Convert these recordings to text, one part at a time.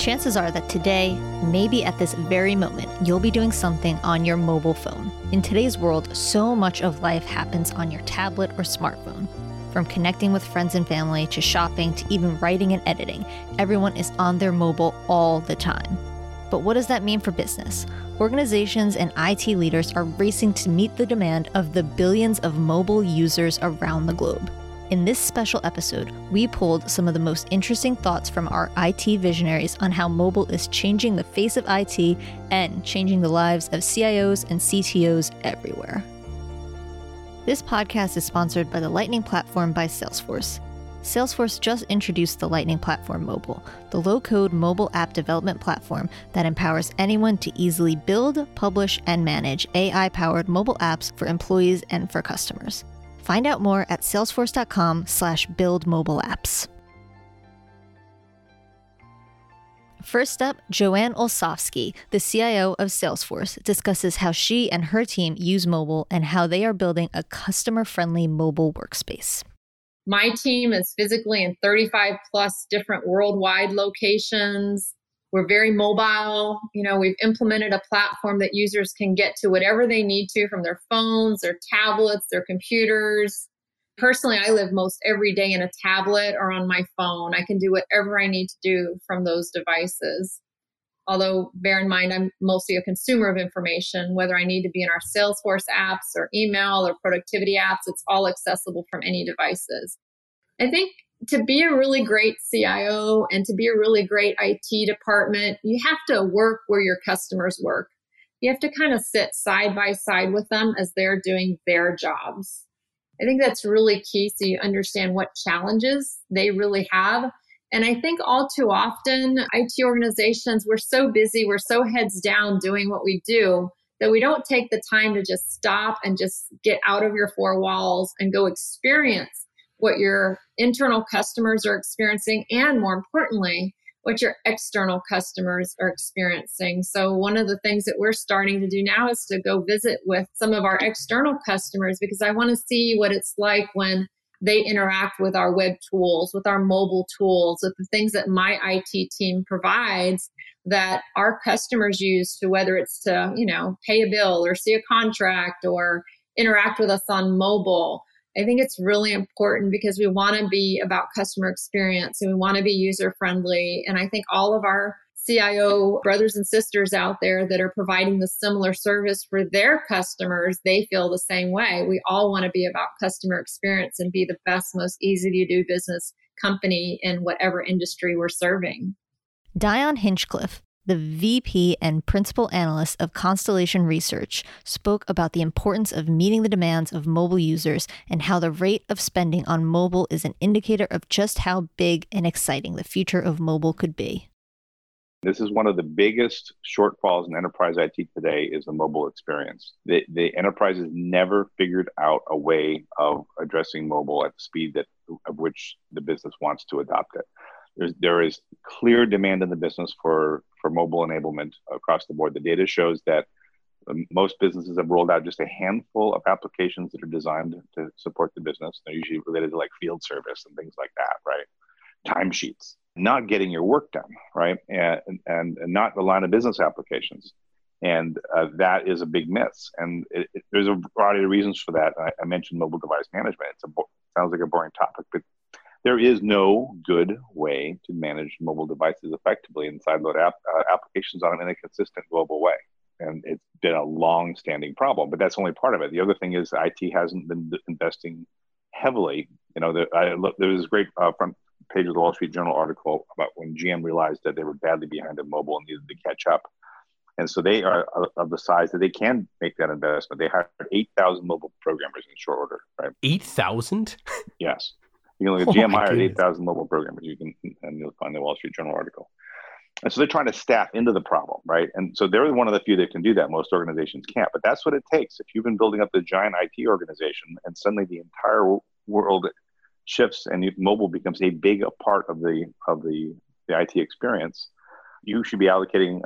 chances are that today, maybe at this very moment, you'll be doing something on your mobile phone. In today's world, so much of life happens on your tablet or smartphone. From connecting with friends and family, to shopping, to even writing and editing, everyone is on their mobile all the time. But what does that mean for business? Organizations and IT leaders are racing to meet the demand of the billions of mobile users around the globe. In this special episode, we pulled some of the most interesting thoughts from our IT visionaries on how mobile is changing the face of IT and changing the lives of CIOs and CTOs everywhere. This podcast is sponsored by the Lightning Platform by Salesforce. Salesforce just introduced the Lightning Platform Mobile, the low-code mobile app development platform that empowers anyone to easily build, publish, and manage AI-powered mobile apps for employees and for customers. Find out more at salesforce.com/build mobile apps. First up, Joanne Olsavsky, the CIO of Salesforce, discusses how she and her team use mobile and how they are building a customer-friendly mobile workspace. My team is physically in 35 plus different worldwide locations. We're very mobile. You know, we've implemented a platform that users can get to whatever they need to from their phones, their tablets, their computers. Personally, I live most every day in a tablet or on my phone. I can do whatever I need to do from those devices. Although, bear in mind, I'm mostly a consumer of information. Whether I need to be in our Salesforce apps or email or productivity apps, it's all accessible from any devices. I think to be a really great CIO and to be a really great IT department, you have to work where your customers work. You have to kind of sit side by side with them as they're doing their jobs. I think that's really key, so you understand what challenges they really have. And I think all too often, IT organizations, we're so busy, we're so heads down doing what we do that we don't take the time to just stop and just get out of your four walls and go experience what your internal customers are experiencing and, more importantly, what your external customers are experiencing. So one of the things that we're starting to do now is to go visit with some of our external customers because I want to see what it's like when they interact with our web tools, with our mobile tools, with the things that my IT team provides that our customers use to whether it's to, you know, pay a bill or see a contract or interact with us on mobile. I think it's really important because we want to be about customer experience and we want to be user-friendly. And I think all of our CIO brothers and sisters out there that are providing the similar service for their customers, they feel the same way. We all want to be about customer experience and be the best, most easy-to-do business company in whatever industry we're serving. Dion Hinchcliffe, the VP and Principal Analyst of Constellation Research, spoke about the importance of meeting the demands of mobile users and how the rate of spending on mobile is an indicator of just how big and exciting the future of mobile could be. This is one of the biggest shortfalls in enterprise IT today is the mobile experience. The enterprise has never figured out a way of addressing mobile at the speed of which the business wants to adopt it. There is clear demand in the business for mobile enablement across the board. The data shows that most businesses have rolled out just a handful of applications that are designed to support the business. They're usually related to like field service and things like that, right? Timesheets, not getting your work done, right? And not the line of business applications. And that is a big miss. And there's a variety of reasons for that. I mentioned mobile device management. Sounds like a boring topic, but there is no good way to manage mobile devices effectively and sideload applications on in a consistent global way. And it's been a long-standing problem, but that's only part of it. The other thing is IT hasn't been investing heavily. You know, there was a great front page of the Wall Street Journal article about when GM realized that they were badly behind in mobile and needed to catch up. And so they are of the size that they can make that investment. They hired 8,000 mobile programmers in short order, right? 8,000? Yes. You can look at GM hired 8,000 mobile programmers. You'll find the Wall Street Journal article. And so they're trying to staff into the problem, right? And so they're one of the few that can do that. Most organizations can't, but that's what it takes. If you've been building up the giant IT organization and suddenly the entire world shifts and mobile becomes a big part of the IT experience, you should be allocating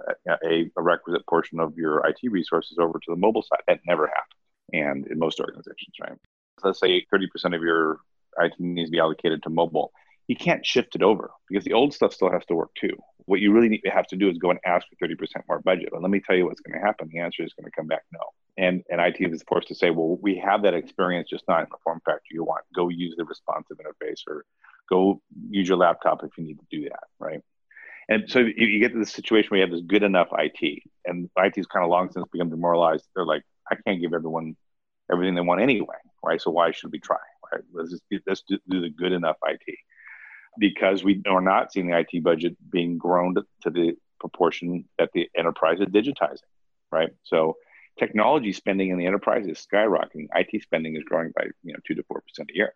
a requisite portion of your IT resources over to the mobile side. That never happened, and in most organizations, right? So let's say 30% of your IT needs to be allocated to mobile. You can't shift it over because the old stuff still has to work too. What you really have to do is go and ask for 30% more budget. And let me tell you what's going to happen. The answer is going to come back no. And IT is forced to say, well, we have that experience, just not in the form factor you want. Go use the responsive interface, or go use your laptop if you need to do that, right? And so you get to this situation where you have this good enough IT, and IT's kind of long since become demoralized. They're like, I can't give everyone everything they want anyway, right? So why should we try, right? Let's do the good enough IT, because we are not seeing the IT budget being grown to the proportion that the enterprise is digitizing, right? So technology spending in the enterprise is skyrocketing. IT spending is growing by 2 to 4% a year.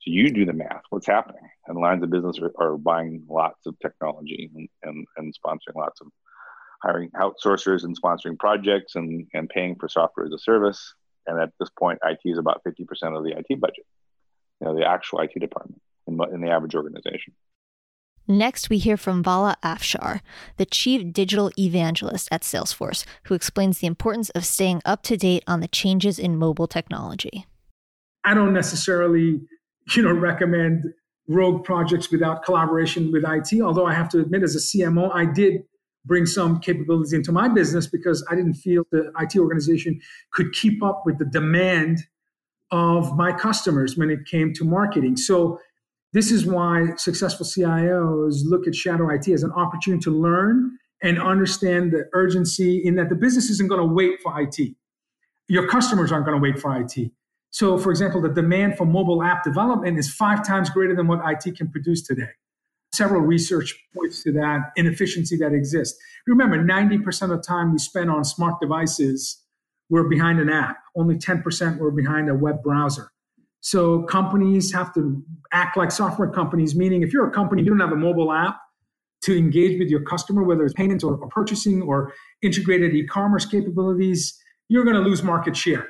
So you do the math, what's happening? And lines of business are buying lots of technology and sponsoring lots of hiring outsourcers and sponsoring projects and paying for software as a service. And at this point, IT is about 50% of the IT budget, the actual IT department in the average organization. Next, we hear from Vala Afshar, the Chief Digital Evangelist at Salesforce, who explains the importance of staying up to date on the changes in mobile technology. I don't necessarily recommend rogue projects without collaboration with IT. Although I have to admit, as a CMO, I did bring some capabilities into my business because I didn't feel the IT organization could keep up with the demand of my customers when it came to marketing. So this is why successful CIOs look at shadow IT as an opportunity to learn and understand the urgency in that the business isn't going to wait for IT. Your customers aren't going to wait for IT. So, for example, the demand for mobile app development is 5 times greater than what IT can produce today. Several research points to that inefficiency that exists. Remember, 90% of the time we spend on smart devices, we're behind an app. Only 10% we're behind a web browser. So companies have to act like software companies, meaning if you're a company, you don't have a mobile app to engage with your customer, whether it's payments or purchasing or integrated e-commerce capabilities, you're going to lose market share.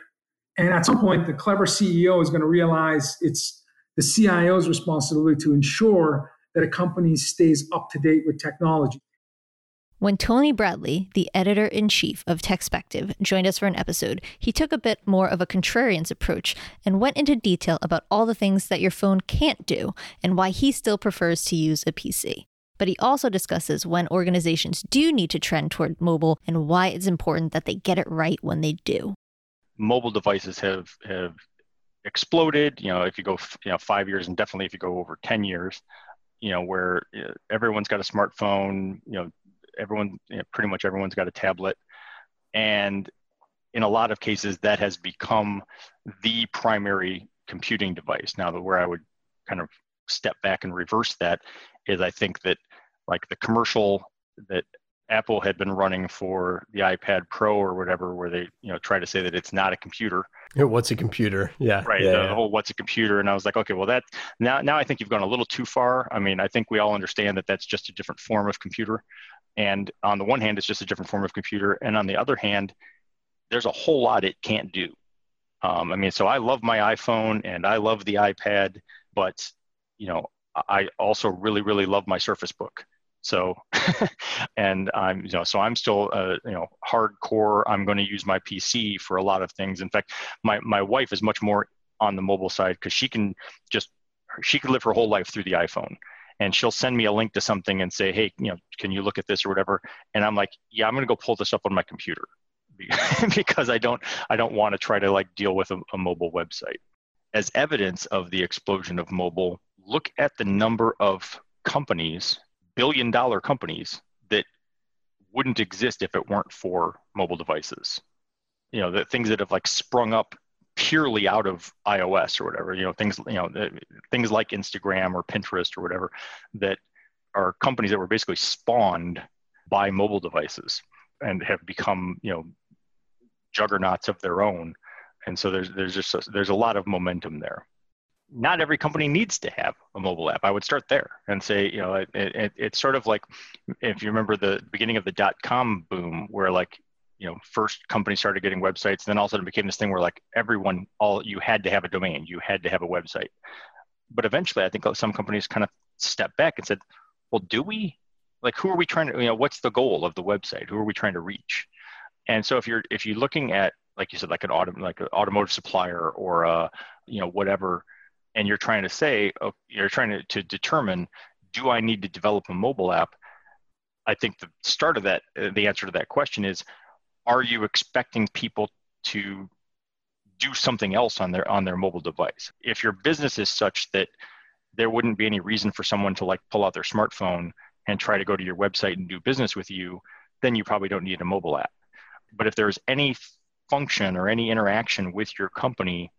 And at some point, the clever CEO is going to realize it's the CIO's responsibility to ensure that a company stays up to date with technology. When Tony Bradley, the editor-in-chief of Techspective, joined us for an episode, he took a bit more of a contrarian's approach and went into detail about all the things that your phone can't do and why he still prefers to use a PC. But he also discusses when organizations do need to trend toward mobile and why it's important that they get it right when they do. Mobile devices have exploded, if you go 5 years, and definitely if you go over 10 years, where everyone's got a smartphone, pretty much everyone's got a tablet. And in a lot of cases, that has become the primary computing device. Now, where I would kind of step back and reverse that is I think that like the commercial that Apple had been running for the iPad Pro or whatever, where they, try to say that it's not a computer. What's a computer? Yeah. Right. Yeah, the whole what's a computer. And I was like, okay, well that now I think you've gone a little too far. I mean, I think we all understand that that's just a different form of computer. And on the one hand, it's just a different form of computer. And on the other hand, there's a whole lot it can't do. So I love my iPhone and I love the iPad, but I also really, really love my Surface Book. So, and I'm, so I'm still, hardcore, I'm going to use my PC for a lot of things. In fact, my wife is much more on the mobile side because she could live her whole life through the iPhone, and she'll send me a link to something and say, hey, can you look at this or whatever? And I'm like, yeah, I'm going to go pull this up on my computer because I don't want to try to like deal with a mobile website. As evidence of the explosion of mobile, look at the number of companies, billion-dollar companies that wouldn't exist if it weren't for mobile devices. The things that have like sprung up purely out of iOS or whatever. Things like Instagram or Pinterest or whatever that are companies that were basically spawned by mobile devices and have become juggernauts of their own. And so there's a lot of momentum there. Not every company needs to have a mobile app. I would start there and say, it's sort of like, if you remember the beginning of the dot-com boom, where first companies started getting websites, and then all of a sudden it became this thing where you had to have a domain, you had to have a website. But eventually I think some companies kind of stepped back and said, well, do we? Who are we trying to, what's the goal of the website? Who are we trying to reach? And so if you're looking at, like you said, an automotive supplier or, whatever, and you're trying to determine, do I need to develop a mobile app? I think the start of that, the answer to that question is, are you expecting people to do something else on their mobile device? If your business is such that there wouldn't be any reason for someone to like pull out their smartphone and try to go to your website and do business with you, then you probably don't need a mobile app. But if there's any function or any interaction with your company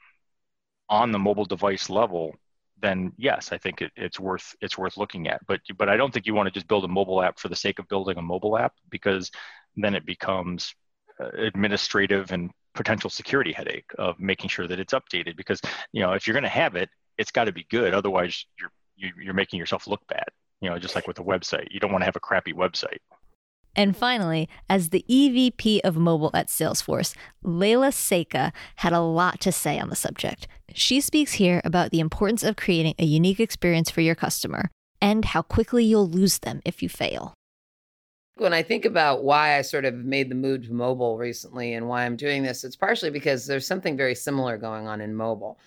on the mobile device level, then yes, I think it's worth looking at. But I don't think you want to just build a mobile app for the sake of building a mobile app, because then it becomes administrative and potential security headache of making sure that it's updated. Because if you're going to have it, it's got to be good. Otherwise, you're making yourself look bad. Just like with a website, you don't want to have a crappy website. And finally, as the EVP of mobile at Salesforce, Layla Seika had a lot to say on the subject. She speaks here about the importance of creating a unique experience for your customer and how quickly you'll lose them if you fail. When I think about why I sort of made the move to mobile recently and why I'm doing this, it's partially because there's something very similar going on in mobile.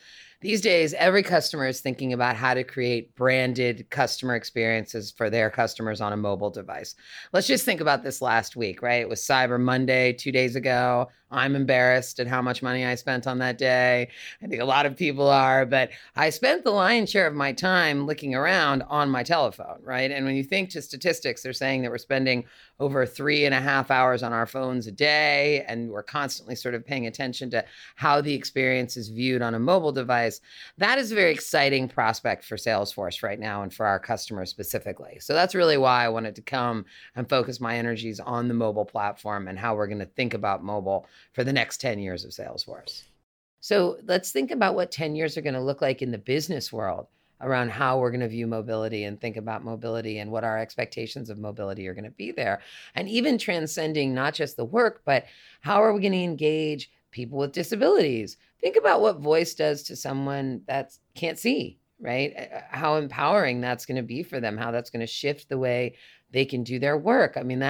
These days, every customer is thinking about how to create branded customer experiences for their customers on a mobile device. Let's just think about this last week, right? It was Cyber Monday 2 days ago. I'm embarrassed at how much money I spent on that day. I think a lot of people are, but I spent the lion's share of my time looking around on my telephone, right? And when you think to statistics, they're saying that we're spending over 3.5 hours on our phones a day, and we're constantly sort of paying attention to how the experience is viewed on a mobile device. That is a very exciting prospect for Salesforce right now and for our customers specifically. So that's really why I wanted to come and focus my energies on the mobile platform and how we're going to think about mobile for the next 10 years of Salesforce. So let's think about what 10 years are going to look like in the business world around how we're going to view mobility and think about mobility and what our expectations of mobility are going to be there. And even transcending not just the work, but how are we going to engage people with disabilities? Think about what voice does to someone that can't see, right? How empowering that's going to be for them, how that's going to shift the way they can do their work. I mean,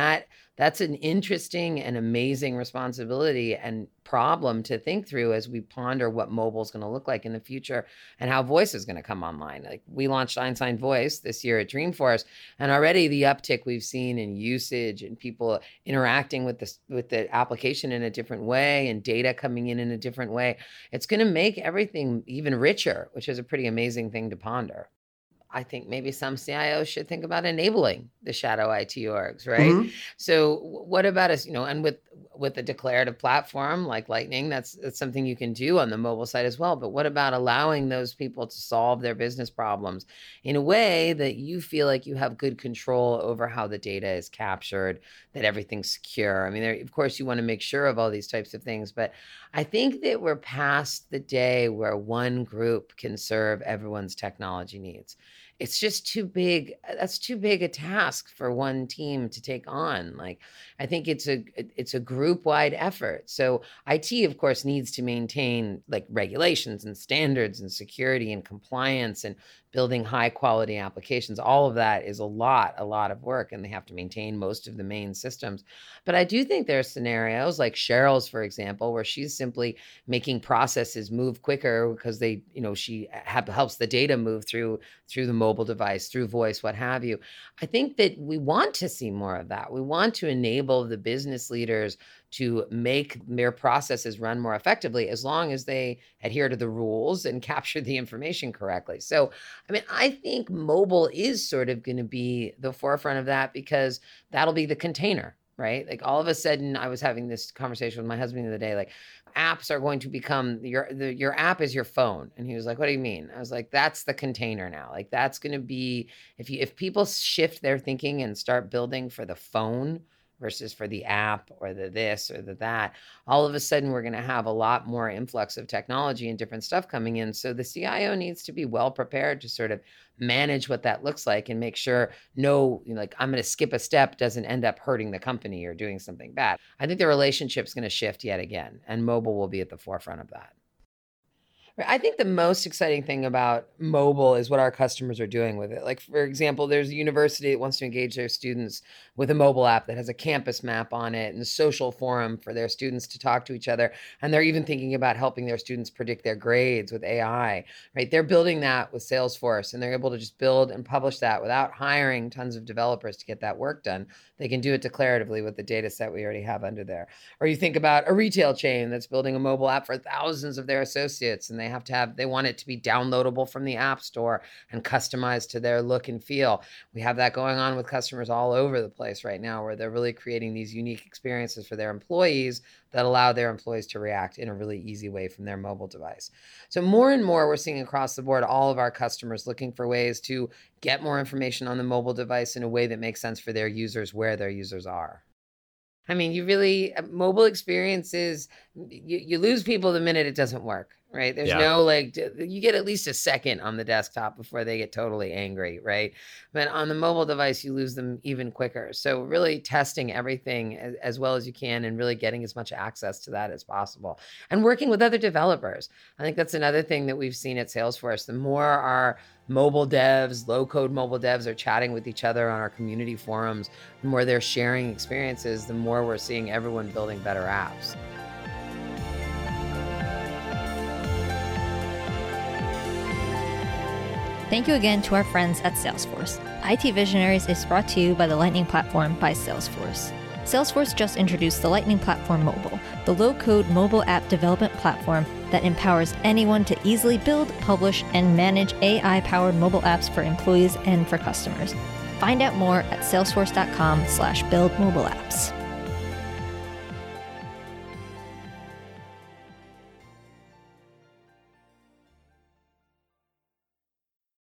that's an interesting and amazing responsibility and problem to think through as we ponder what mobile is going to look like in the future and how voice is going to come online. Like, we launched Einstein Voice this year at Dreamforce, and already the uptick we've seen in usage and people interacting with the application in a different way and data coming in a different way. It's going to make everything even richer, which is a pretty amazing thing to ponder. I think maybe some CIOs should think about enabling the shadow IT orgs, right? Mm-hmm. So what about us, and with a declarative platform like Lightning, that's something you can do on the mobile side as well. But what about allowing those people to solve their business problems in a way that you feel like you have good control over how the data is captured, that everything's secure? I mean, of course, you want to make sure of all these types of things. But I think that we're past the day where one group can serve everyone's technology needs. It's just too big. That's too big a task for one team to take on. Like, I think it's a group-wide effort. So IT, of course, needs to maintain like regulations and standards and security and compliance and building high-quality applications. All of that is a lot of work, and they have to maintain most of the main systems. But I do think there are scenarios like Cheryl's, for example, where she's simply making processes move quicker because they, she helps the data move through the mobile device, through voice, what have you. I think that we want to see more of that. We want to enable the business leaders to make their processes run more effectively as long as they adhere to the rules and capture the information correctly. So, I mean, I think mobile is sort of going to be the forefront of that, because that'll be the container, right? Like, all of a sudden, I was having this conversation with my husband the other day, like, apps are going to become your app is your phone. And he was like, what do you mean? I was like, that's the container now. Like, that's going to be, if people shift their thinking and start building for the phone versus for the app or the this or the that, all of a sudden we're going to have a lot more influx of technology and different stuff coming in. So the CIO needs to be well prepared to sort of manage what that looks like and make sure I'm going to skip a step doesn't end up hurting the company or doing something bad. I think the relationship's going to shift yet again, and mobile will be at the forefront of that. I think the most exciting thing about mobile is what our customers are doing with it. Like, for example, there's a university that wants to engage their students with a mobile app that has a campus map on it and a social forum for their students to talk to each other. And they're even thinking about helping their students predict their grades with AI, right? They're building that with Salesforce, and they're able to just build and publish that without hiring tons of developers to get that work done. They can do it declaratively with the data set we already have under there. Or you think about a retail chain that's building a mobile app for thousands of their associates, and they want it to be downloadable from the app store and customized to their look and feel. We have that going on with customers all over the place right now, where they're really creating these unique experiences for their employees that allow their employees to react in a really easy way from their mobile device. So more and more, we're seeing across the board, all of our customers looking for ways to get more information on the mobile device in a way that makes sense for their users, where their users are. I mean, mobile experiences, you lose people the minute it doesn't work. Right? There's no, like, you get at least a second on the desktop before they get totally angry, right? But on the mobile device, you lose them even quicker. So really testing everything as well as you can and really getting as much access to that as possible. And working with other developers. I think that's another thing that we've seen at Salesforce. The more our mobile devs, low-code mobile devs are chatting with each other on our community forums, the more they're sharing experiences, the more we're seeing everyone building better apps. Thank you again to our friends at Salesforce. IT Visionaries is brought to you by the Lightning Platform by Salesforce. Salesforce just introduced the Lightning Platform Mobile, the low-code mobile app development platform that empowers anyone to easily build, publish, and manage AI-powered mobile apps for employees and for customers. Find out more at salesforce.com/buildmobileapps.